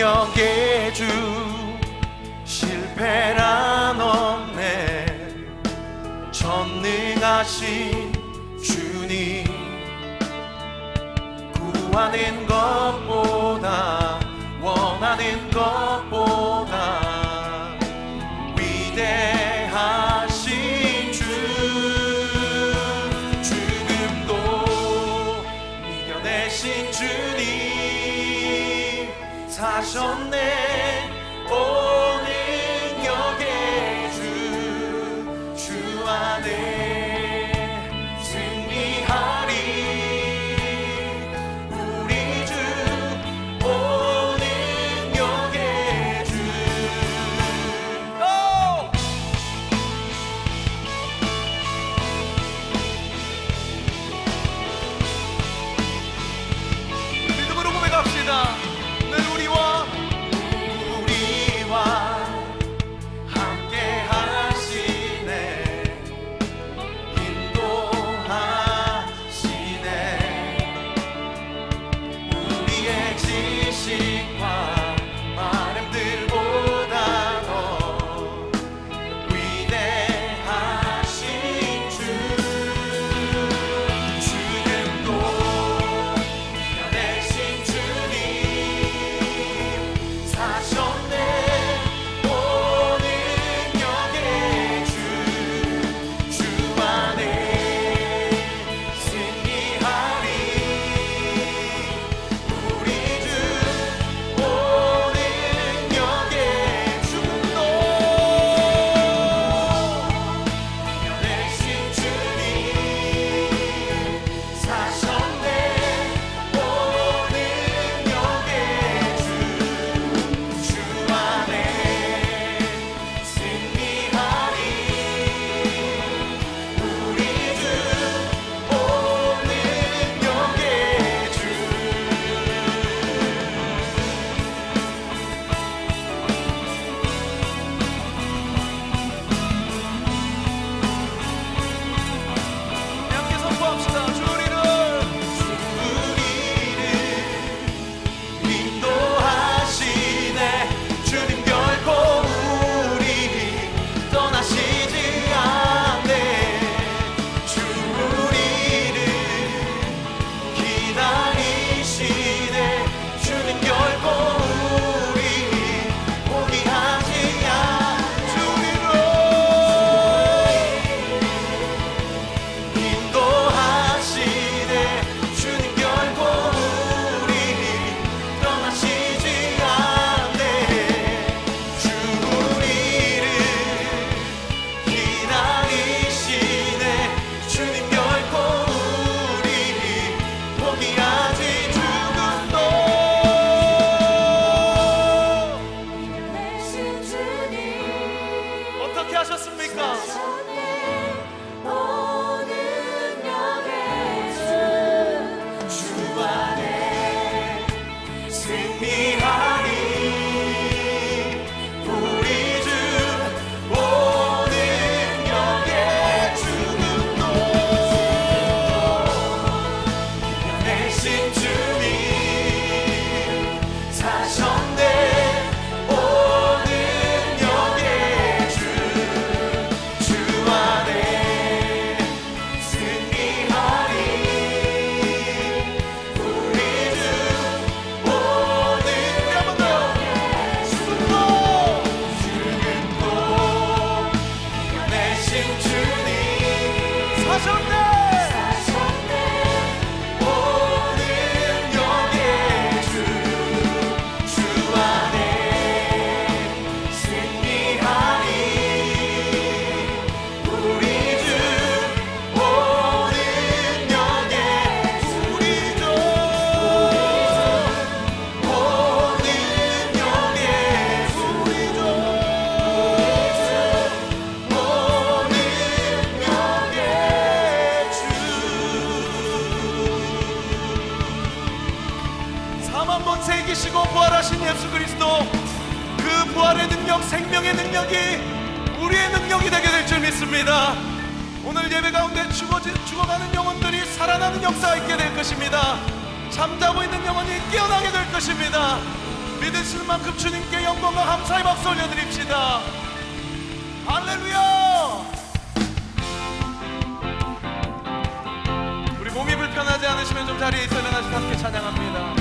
능력의 주, 실패란 없네. 전능하신 주님, 구하는 것보다, 원하는 것보다 위대하신 주, 죽음도 이겨내신 주님 사셨네. 새기시고 부활하신 예수 그리스도, 그 부활의 능력, 생명의 능력이 우리의 능력이 되게 될 줄 믿습니다. 오늘 예배 가운데 죽어가는 영혼들이 살아나는 역사가 있게 될 것입니다. 잠자고 있는 영혼이 깨어나게 될 것입니다. 믿으시는 만큼 주님께 영광과 감사의 박수 올려드립시다. 할렐루야. 우리 몸이 불편하지 않으시면 좀 자리에 있어 일어나서 함께 찬양합니다.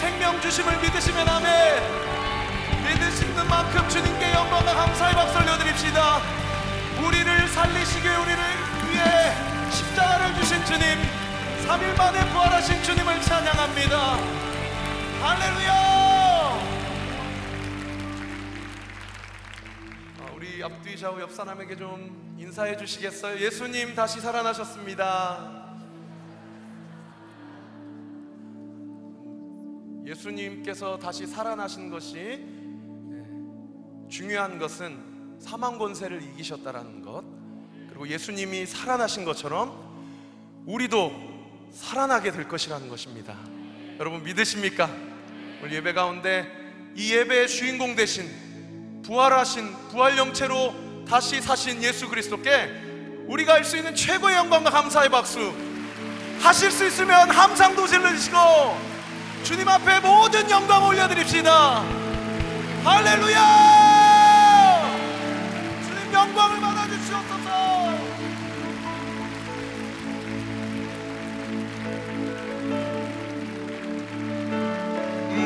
생명 주심을 믿으시면 아멘. 믿으시는 만큼 주님께 영광과 감사의 박수 올려드립시다. 우리를 살리시기에 우리를 위해 십자가를 주신 주님, 3일 만에 부활하신 주님을 찬양합니다. 할렐루야. 우리 앞뒤 좌우 옆 사람에게 좀 인사해 주시겠어요? 예수님 다시 살아나셨습니다. 예수님께서 다시 살아나신 것이 중요한 것은 사망 권세를 이기셨다라는 것, 그리고 예수님이 살아나신 것처럼 우리도 살아나게 될 것이라는 것입니다. 여러분 믿으십니까? 오늘 예배 가운데 이 예배의 주인공 대신 부활하신 부활 영체로 다시 사신 예수 그리스도께 우리가 할 수 있는 최고의 영광과 감사의 박수, 하실 수 있으면 함상도 질러주시고 주님 앞에 모든 영광 올려드립시다. 할렐루야. 주님 영광을 받아주시옵소서.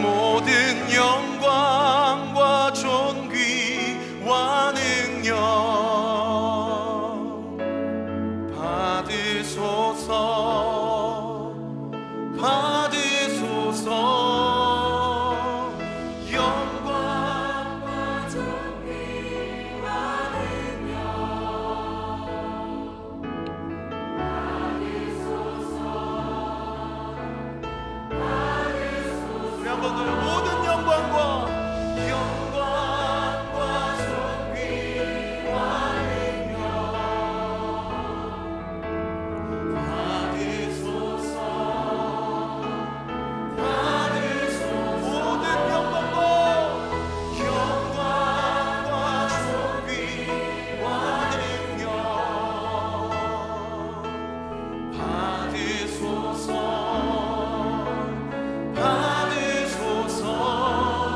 모든 영광과 존귀와 능력 받으소서, 받으소서. 영광과 존귀와 능력 받으소서, 받으소서. 우리 한번 더 모든 영광과 존귀와 능력 받으소서.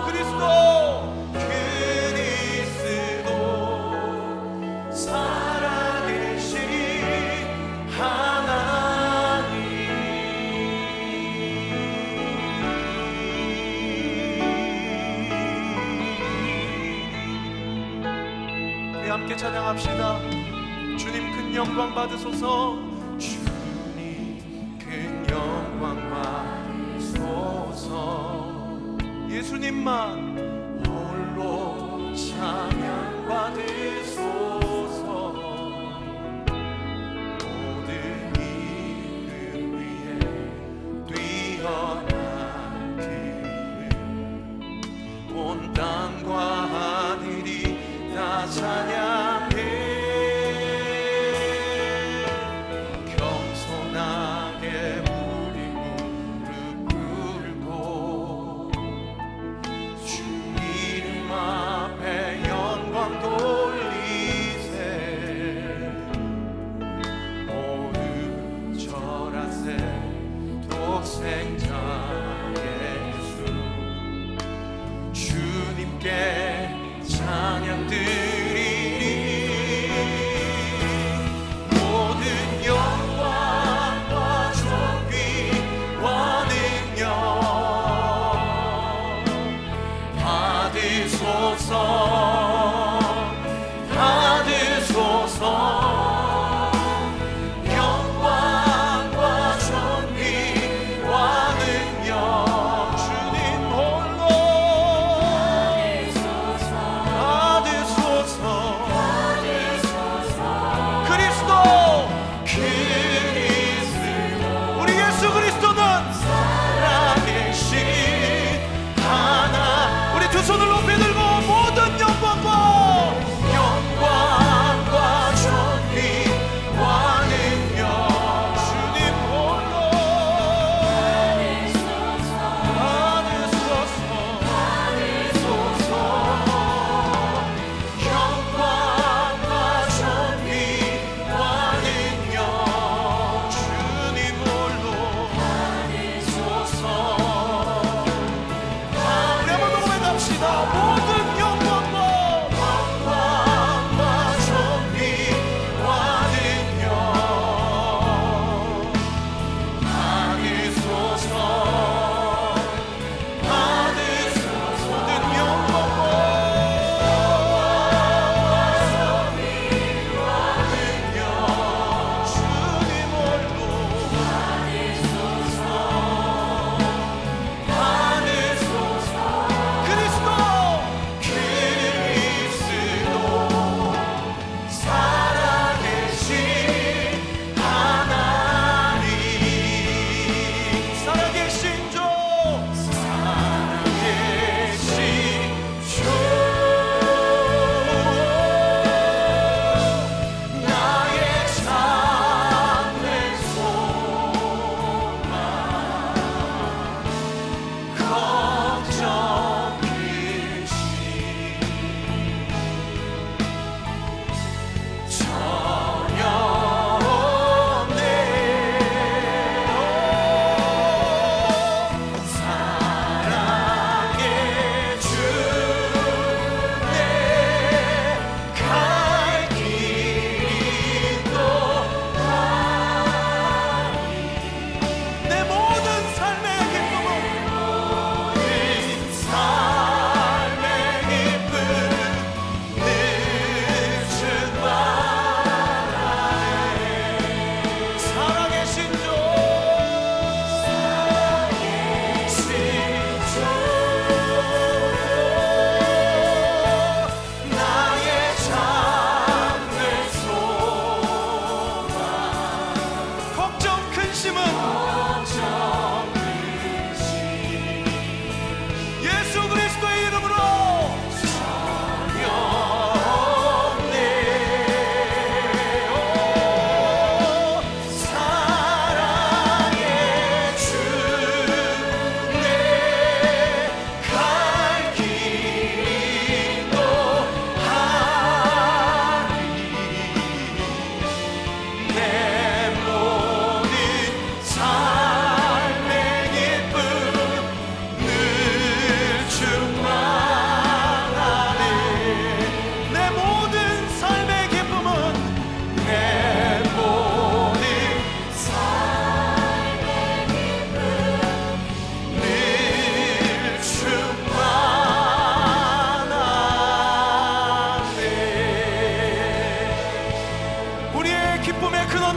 그리스도 살아계신 하나님, 우리 함께 찬양합시다. 주님 큰 영광 받으소서. 주님 큰 영광 받으소서. 예수님만 홀로 찬양 받으소서. 모든 이름 위에 뛰어난 그를 온 땅과 하늘이 다 찬양해. 겸손하게 우리 무릎 꿇고 주 이름 앞에 영광 돌리세. 모두 절하세 독생자 예수 주님께 찬양 드리니. 모든 영광과 존귀와 능력 받으소서, 받으소서. 영광과 존귀와 능력 주님 홀로 받으소서. 그리스도, 우리 예수 그리스도는 살아계신 하나. 우리 두 손을 높이 들고 모든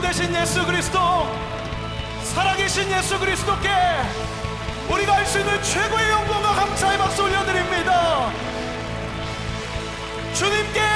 구원 되신 예수 그리스도, 살아계신 예수 그리스도께 우리가 할 수 있는 최고의 영광과 감사의 박수 올려드립니다. 주님께